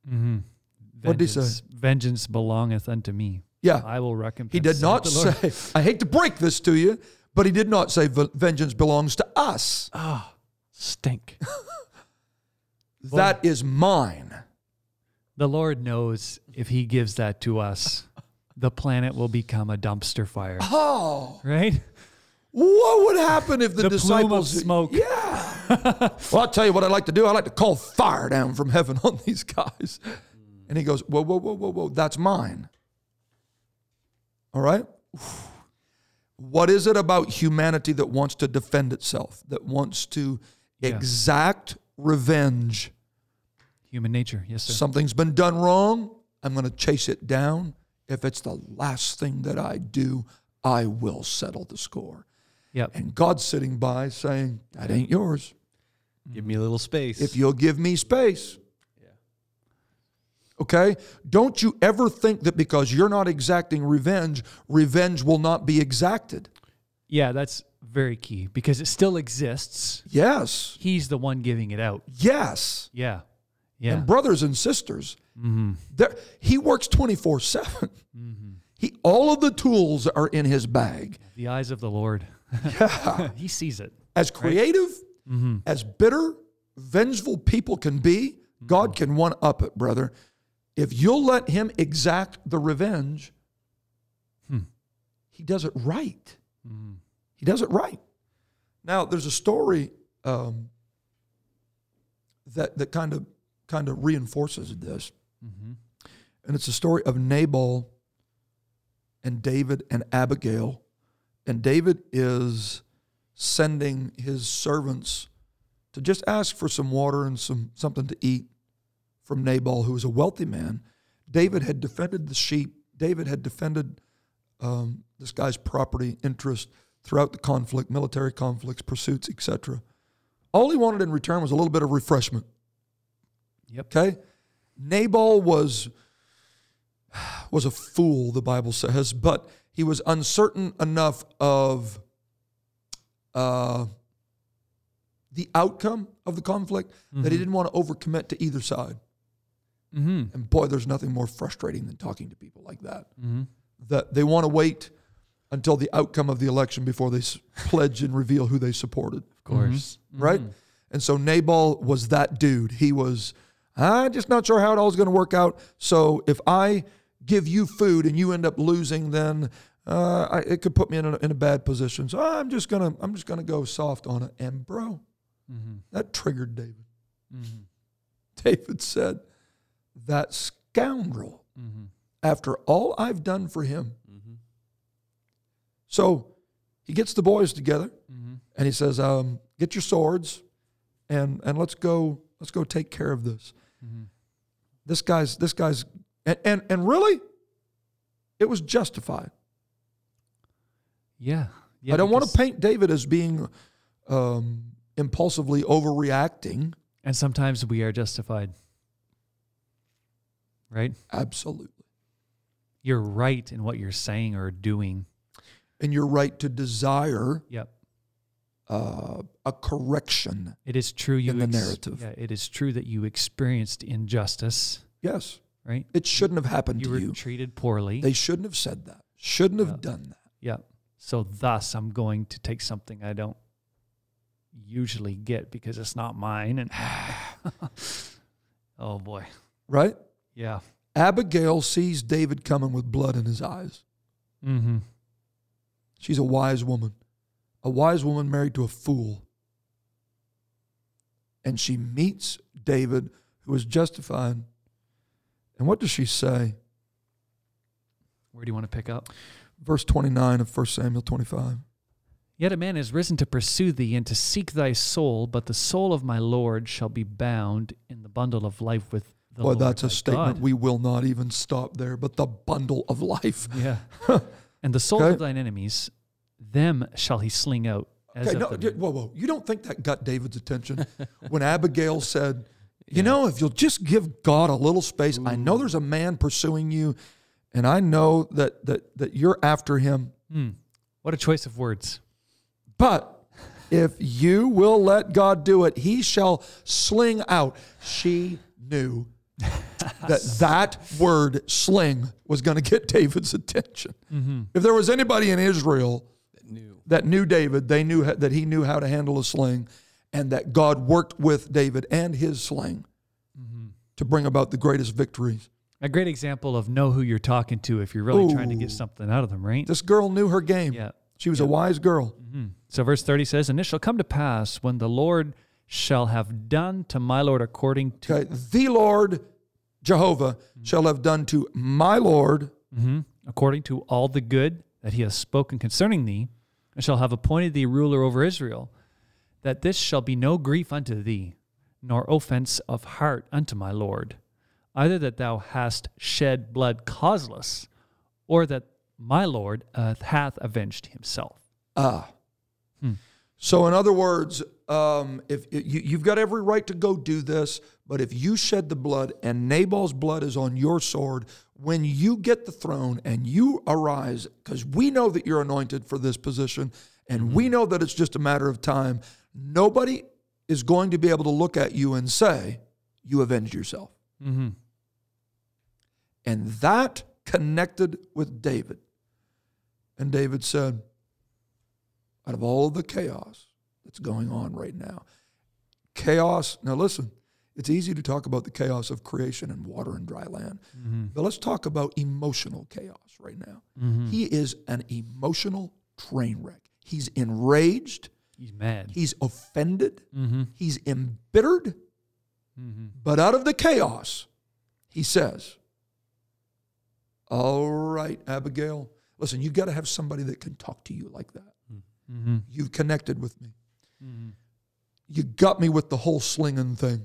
mm-hmm. what did he say? Vengeance belongeth unto me. Yeah. I will recompense. He did not say, I hate to break this to you, but he did not say vengeance belongs to us. Ah, oh, stink. That is mine. The Lord knows if he gives that to us, the planet will become a dumpster fire. Oh. Right? What would happen if the, the disciples... The plume of smoke. Yeah. Well, I'll tell you what I'd like to do. I'd like to call fire down from heaven on these guys. And he goes, whoa, whoa, whoa, whoa, whoa, that's mine. All right? What is it about humanity that wants to defend itself, that wants to yeah. exact revenge? Human nature, yes, sir. Something's been done wrong. I'm going to chase it down. If it's the last thing that I do, I will settle the score. Yep. And God's sitting by saying, that ain't yours. Give me a little space. If you'll give me space. Yeah. Okay? Don't you ever think that because you're not exacting revenge, revenge will not be exacted. Yeah, that's very key because it still exists. Yes. He's the one giving it out. Yes. Yeah. Yeah. And brothers and sisters, mm-hmm. there, he works twenty-four seven. Mm-hmm. He, all of the tools are in his bag. The eyes of the Lord. Yeah. He sees it. As creative, right? mm-hmm. as bitter, vengeful people can be, mm-hmm. God can one-up it, brother. If you'll let him exact the revenge, hmm. he does it right. Mm-hmm. He does it right. Now, there's a story um, that, that kind of kind of reinforces this. Mm-hmm. And it's a story of Nabal and David and Abigail. And David is sending his servants to just ask for some water and some something to eat from Nabal, who was a wealthy man. David had defended the sheep. David had defended um, this guy's property interest throughout the conflict, military conflicts, pursuits, et cetera. All he wanted in return was a little bit of refreshment. Yep. Okay? Nabal was, was a fool, the Bible says, but he was uncertain enough of uh, the outcome of the conflict mm-hmm. that he didn't want to overcommit to either side. Mm-hmm. And boy, there's nothing more frustrating than talking to people like that. Mm-hmm. That they want to wait until the outcome of the election before they pledge and reveal who they supported. Of course. Mm-hmm. Right? Mm-hmm. And so Nabal was that dude. He was... I'm just not sure how it all is going to work out. So if I give you food and you end up losing, then uh, I, it could put me in a, in a bad position. So I'm just gonna I'm just gonna go soft on it. And bro, mm-hmm. that triggered David. Mm-hmm. David said, "That scoundrel. Mm-hmm. After all I've done for him." Mm-hmm. So he gets the boys together mm-hmm. and he says, um, "Get your swords and and let's go let's go take care of this." Mm-hmm. This guy's, this guy's, and, and and really, it was justified. Yeah, yeah I don't want to paint David as being um, impulsively overreacting. And sometimes we are justified, right? Absolutely. You're right in what you're saying or doing, and you're right to desire. Yep. Uh, a correction. It is true you in the ex- narrative. Yeah, it is true that you experienced injustice. Yes, right. It shouldn't have happened you to you. You were treated poorly. They shouldn't have said that. Shouldn't yeah. have done that. Yeah, So thus, I'm going to take something I don't usually get because it's not mine. And oh, boy. Right? Yeah. Abigail sees David coming with blood in his eyes. Mm-hmm. She's a wise woman. A wise woman married to a fool. And she meets David, who is justified. And what does she say? Where do you want to pick up? Verse twenty-nine of First Samuel twenty-five. Yet a man is risen to pursue thee and to seek thy soul, but the soul of my Lord shall be bound in the bundle of life with the Lord. Boy, that's a statement. God. We will not even stop there, but the bundle of life. Yeah. And the soul okay. of thine enemies, them shall he sling out. As okay, no, the... whoa, whoa. You don't think that got David's attention when Abigail said, you yeah. know, if you'll just give God a little space, Ooh. I know there's a man pursuing you, and I know that that that you're after him. Mm. What a choice of words. But if you will let God do it, he shall sling out. She knew that that word sling was going to get David's attention. Mm-hmm. If there was anybody in Israel that knew, that knew David, they knew that he knew how to handle a sling and that God worked with David and his sling mm-hmm. to bring about the greatest victories. A great example of know who you're talking to if you're really Ooh. trying to get something out of them, right? This girl knew her game. Yeah. She was yeah. a wise girl. Mm-hmm. So verse thirty says, and it shall come to pass when the Lord shall have done to my Lord according to... Okay. The Lord, Jehovah, mm-hmm. shall have done to my Lord... Mm-hmm. according to all the good that he has spoken concerning thee, and shall have appointed thee ruler over Israel, that this shall be no grief unto thee, nor offense of heart unto my Lord, either that thou hast shed blood causeless, or that my Lord uh, hath avenged himself. Ah. Hmm. So in other words, um, if, if you, you've got every right to go do this, but if you shed the blood and Nabal's blood is on your sword, when you get the throne and you arise, because we know that you're anointed for this position, and mm-hmm. we know that it's just a matter of time, nobody is going to be able to look at you and say, you avenged yourself. Mm-hmm. And that connected with David. And David said, out of all the chaos that's going on right now, chaos, now listen, it's easy to talk about the chaos of creation and water and dry land, mm-hmm. but let's talk about emotional chaos right now. Mm-hmm. He is an emotional train wreck. He's enraged. He's mad. He's offended. Mm-hmm. He's embittered. Mm-hmm. But out of the chaos, he says, all right, Abigail, listen, you've got to have somebody that can talk to you like that. Mm-hmm. You've connected with me. Mm-hmm. You got me with the whole slinging thing.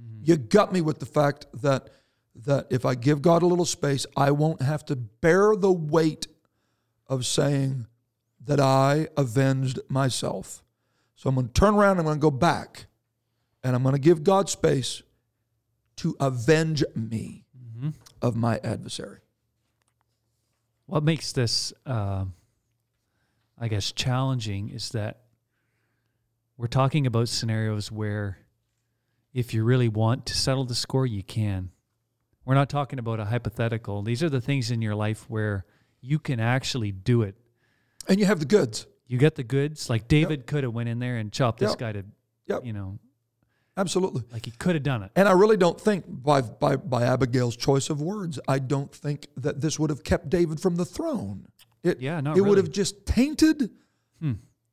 Mm-hmm. You got me with the fact that, that if I give God a little space, I won't have to bear the weight of saying that I avenged myself. So I'm going to turn around, I'm going to go back, and I'm going to give God space to avenge me mm-hmm. of my adversary. What makes this, uh, I guess, challenging is that we're talking about scenarios where if you really want to settle the score, you can. We're not talking about a hypothetical. These are the things in your life where you can actually do it. And you have the goods. You get the goods. Like David yep. could have went in there and chopped yep. this guy to, yep. you know. Absolutely. Like he could have done it. And I really don't think, by, by by Abigail's choice of words, I don't think that this would have kept David from the throne. It, yeah, not It really. would have just tainted, hmm.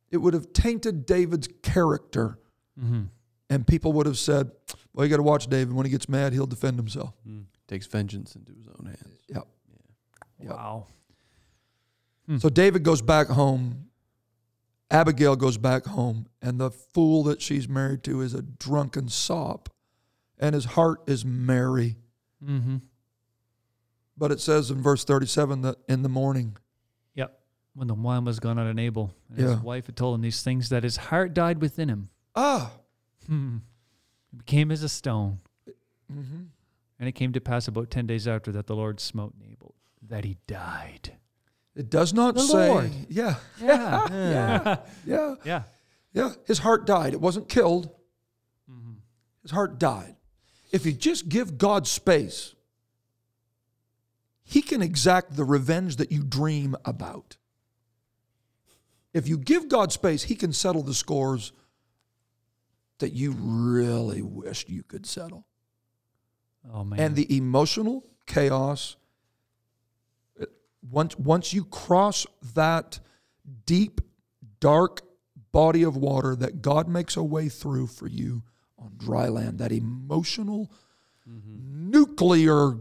it would have tainted David's character. Mm-hmm. And people would have said, well, you got to watch David. When he gets mad, he'll defend himself. Mm. Takes vengeance into his own hands. Yep. Yeah. Yep. Wow. Hmm. So David goes back home. Abigail goes back home, and the fool that she's married to is a drunken sop, and his heart is merry. Mm-hmm. But it says in verse thirty-seven that in the morning. Yep, when the wine was gone out of Nabal, and yeah. his wife had told him these things, that his heart died within him. Ah! Hmm. It became as a stone. Mm-hmm. And it came to pass about ten days after that the Lord smote Nabal, that he died. It does not the say. Lord. Yeah. Yeah. yeah. Yeah. Yeah. Yeah. His heart died. It wasn't killed. Mm-hmm. His heart died. If you just give God space, he can exact the revenge that you dream about. If you give God space, he can settle the scores that you really wished you could settle. Oh, man. And the emotional chaos, once, once you cross that deep, dark body of water that God makes a way through for you on dry land, that emotional mm-hmm. nuclear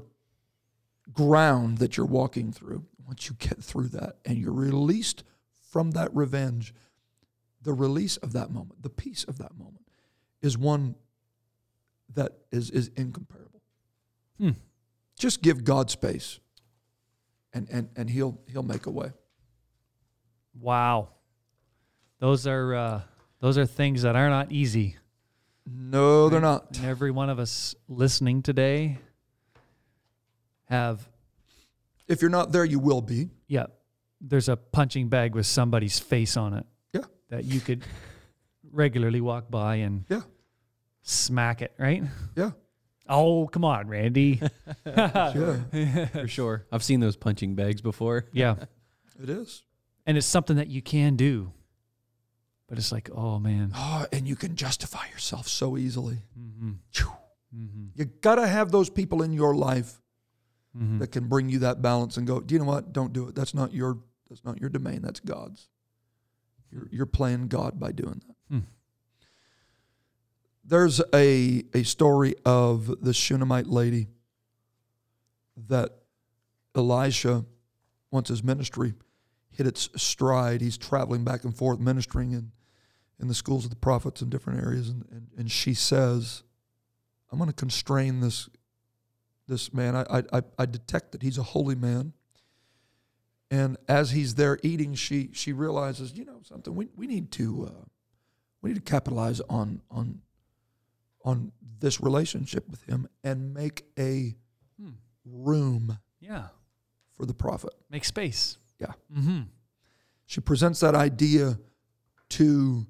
ground that you're walking through, once you get through that and you're released from that revenge, the release of that moment, the peace of that moment, is one that is, is incomparable. Hmm. Just give God space, and and and he'll he'll make a way. Wow, those are uh, those are things that are not easy. No, they're not. And every one of us listening today have. If you're not there, you will be. Yeah. There's a punching bag with somebody's face on it. Yeah. That you could regularly walk by and yeah. smack it, right? Yeah. Oh, come on, Randy. Sure. For sure. I've seen those punching bags before. Yeah. It is. And it's something that you can do. But it's like, oh, man. Oh, and you can justify yourself so easily. Mm-hmm. Mm-hmm. You got to have those people in your life mm-hmm. that can bring you that balance and go, do you know what? Don't do it. That's not your That's not your domain. That's God's. You're, you're playing God by doing that. Mm. There's a, a story of the Shunammite lady that Elisha, once his ministry hit its stride, he's traveling back and forth ministering in, in the schools of the prophets in different areas, and, and, and she says, I'm going to constrain this This man, I, I I detect that he's a holy man. And as he's there eating, she she realizes, you know, something. We we need to uh, we need to capitalize on on on this relationship with him and make a hmm. room, yeah, for the prophet. Make space, yeah. Mm-hmm. She presents that idea to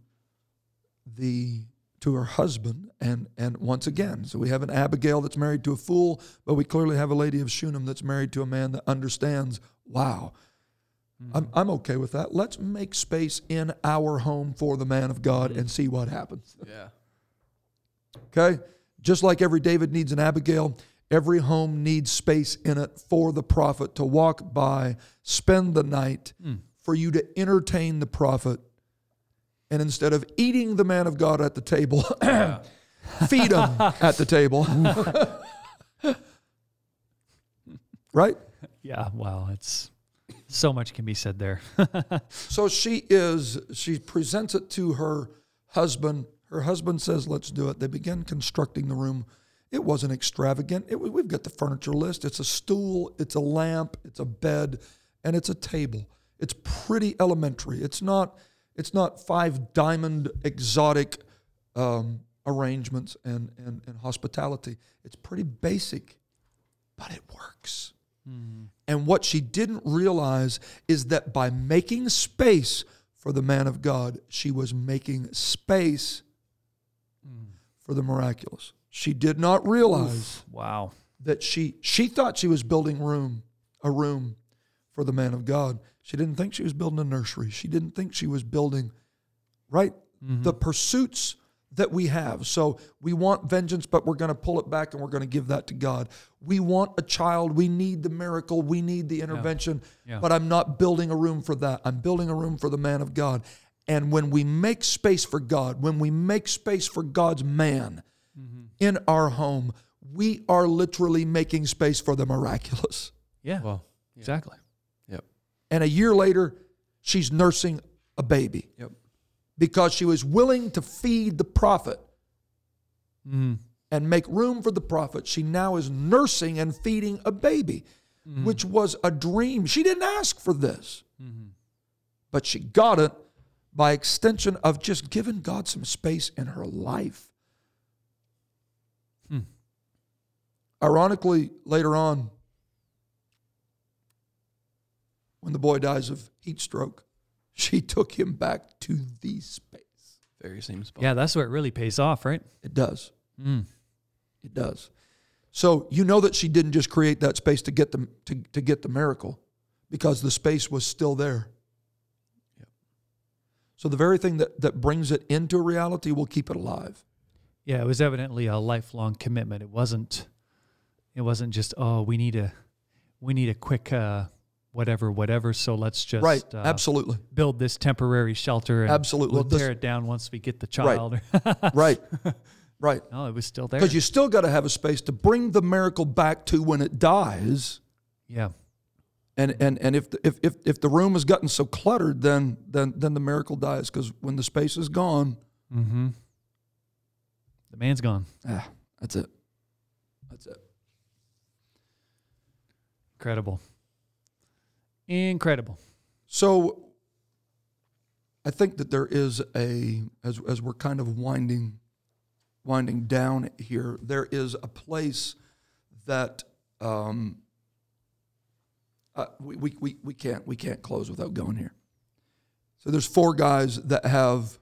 the. to her husband, and and once again, so we have an Abigail that's married to a fool, but we clearly have a lady of Shunem that's married to a man that understands, wow, mm-hmm. I'm I'm okay with that. Let's make space in our home for the man of God and see what happens. Yeah. Okay? Just like every David needs an Abigail, every home needs space in it for the prophet to walk by, spend the night, mm. for you to entertain the prophet. And instead of eating the man of God at the table, feed him at the table. Right? Yeah, wow, it's so much can be said there. So she is, she presents it to her husband. Her husband says, let's do it. They begin constructing the room. It wasn't extravagant. It, we've got the furniture list. It's a stool, it's a lamp, it's a bed, and it's a table. It's pretty elementary. It's not... It's not five diamond exotic um, arrangements and, and, and hospitality. It's pretty basic, but it works. Mm-hmm. And what she didn't realize is that by making space for the man of God, she was making space mm. for the miraculous. She did not realize Oof, wow. that she she thought she was building room a room for the man of God. She didn't think she was building a nursery. She didn't think she was building, right? Mm-hmm. The pursuits that we have. So we want vengeance, but we're going to pull it back and we're going to give that to God. We want a child. We need the miracle. We need the intervention. Yeah. Yeah. But I'm not building a room for that. I'm building a room for the man of God. And when we make space for God, when we make space for God's man mm-hmm. in our home, we are literally making space for the miraculous. Yeah, well, yeah. Exactly. And a year later, she's nursing a baby yep. because she was willing to feed the prophet mm. and make room for the prophet. She now is nursing and feeding a baby, mm. which was a dream. She didn't ask for this, mm-hmm. but she got it by extension of just giving God some space in her life. Mm. Ironically, later on, when the boy dies of heat stroke, she took him back to the space. Very same spot. Yeah, that's where it really pays off, right? It does. Mm. It does. So you know that she didn't just create that space to get the to, to get the miracle, because the space was still there. Yep. So the very thing that, that brings it into reality will keep it alive. Yeah, it was evidently a lifelong commitment. It wasn't it wasn't just, oh, we need a we need a quick uh, whatever, whatever, so let's just right. uh, absolutely build this temporary shelter and absolutely. we'll tear this, it down once we get the child. Right, right, right. No, it was still there. Because you still got to have a space to bring the miracle back to when it dies. Yeah. And and and if the, if if if the room has gotten so cluttered, then then then the miracle dies, because when the space is gone, mm-hmm. the man's gone. Ah, that's it. That's it. Incredible. Incredible. So, I think that there is a as as we're kind of winding winding down here, there is a place that. Um, Uh, we, we we we can't we can't close without going here. So there's four guys that have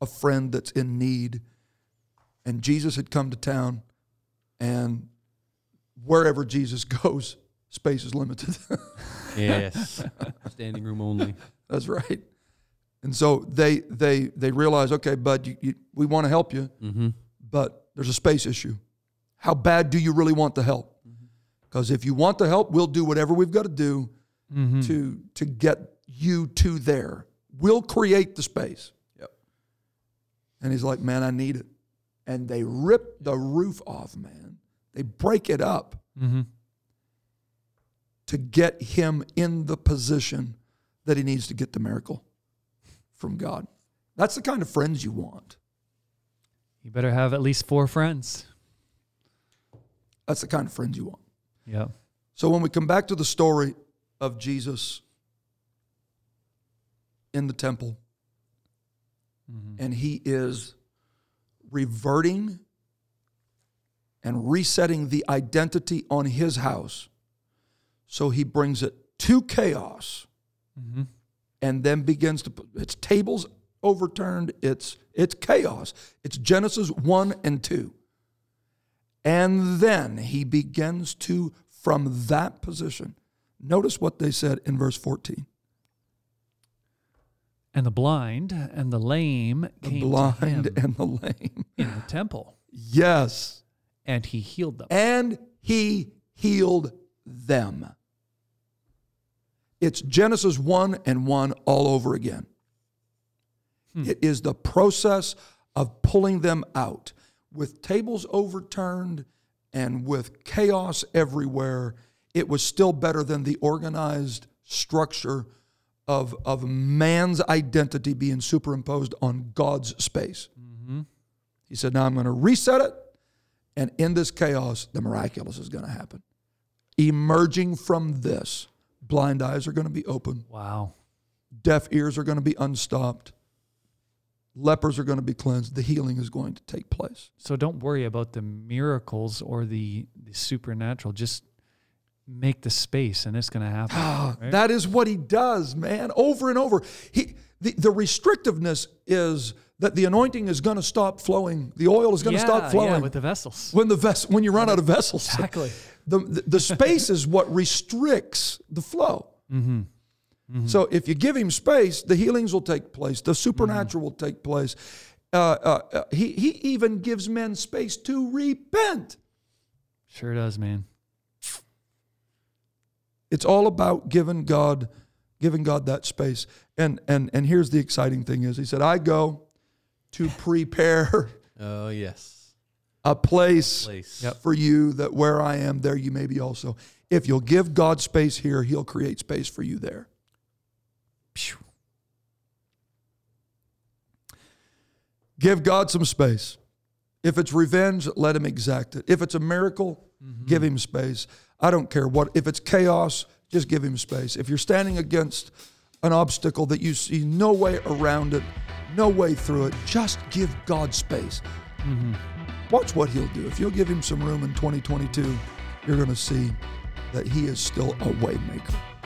a friend that's in need, and Jesus had come to town, and wherever Jesus goes, space is limited. Yes, standing room only. That's right. And so they they they realize, okay, bud, you, you, we want to help you, mm-hmm. but there's a space issue. How bad do you really want the help? Because if you want the help, we'll do whatever we've got to do mm-hmm. to to get you to there. We'll create the space. Yep. And he's like, man, I need it. And they rip the roof off, man. They break it up mm-hmm. to get him in the position that he needs to get the miracle from God. That's the kind of friends you want. You better have at least four friends. That's the kind of friends you want. Yeah. So when we come back to the story of Jesus in the temple, mm-hmm. and he is reverting and resetting the identity on his house, so he brings it to chaos, mm-hmm. and then begins to put it's tables overturned, it's it's chaos. It's Genesis one and two. And then he begins to, from that position, notice what they said in verse fourteen. And the blind and the lame the came blind to him and the lame. in the temple. Yes. And he healed them. And he healed them. It's Genesis one and one all over again. Hmm. It is the process of pulling them out. With tables overturned and with chaos everywhere, it was still better than the organized structure of, of man's identity being superimposed on God's space. Mm-hmm. He said, now I'm going to reset it, and in this chaos, the miraculous is going to happen. Emerging from this, blind eyes are going to be open. Wow. Deaf ears are going to be unstopped. Lepers are going to be cleansed. The healing is going to take place. So don't worry about the miracles or the, the supernatural. Just make the space, and it's going to happen. Right? That is what he does, man, over and over. He the, the restrictiveness is that the anointing is going to stop flowing. The oil is going yeah, to stop flowing. Yeah, with the vessels. When the ves- when you run out of vessels. Exactly. The, the, the space is what restricts the flow. Mm-hmm. Mm-hmm. So if you give him space, the healings will take place. The supernatural mm-hmm. will take place. Uh, uh, uh, he he even gives men space to repent. Sure does, man. It's all about giving God, giving God that space. And and and here's the exciting thing: is he said, "I go to prepare." Oh yes, a place, a place. Yep. for you, that where I am, there you may be also. If you'll give God space here, he'll create space for you there. Give God some space. If it's revenge, let him exact it. If it's a miracle, mm-hmm. give him space. I don't care what. If it's chaos, just give him space. If you're standing against an obstacle that you see no way around it, no way through it, just give God space. Mm-hmm. Watch what he'll do. If you'll give him some room in twenty twenty-two, you're going to see that he is still a way maker.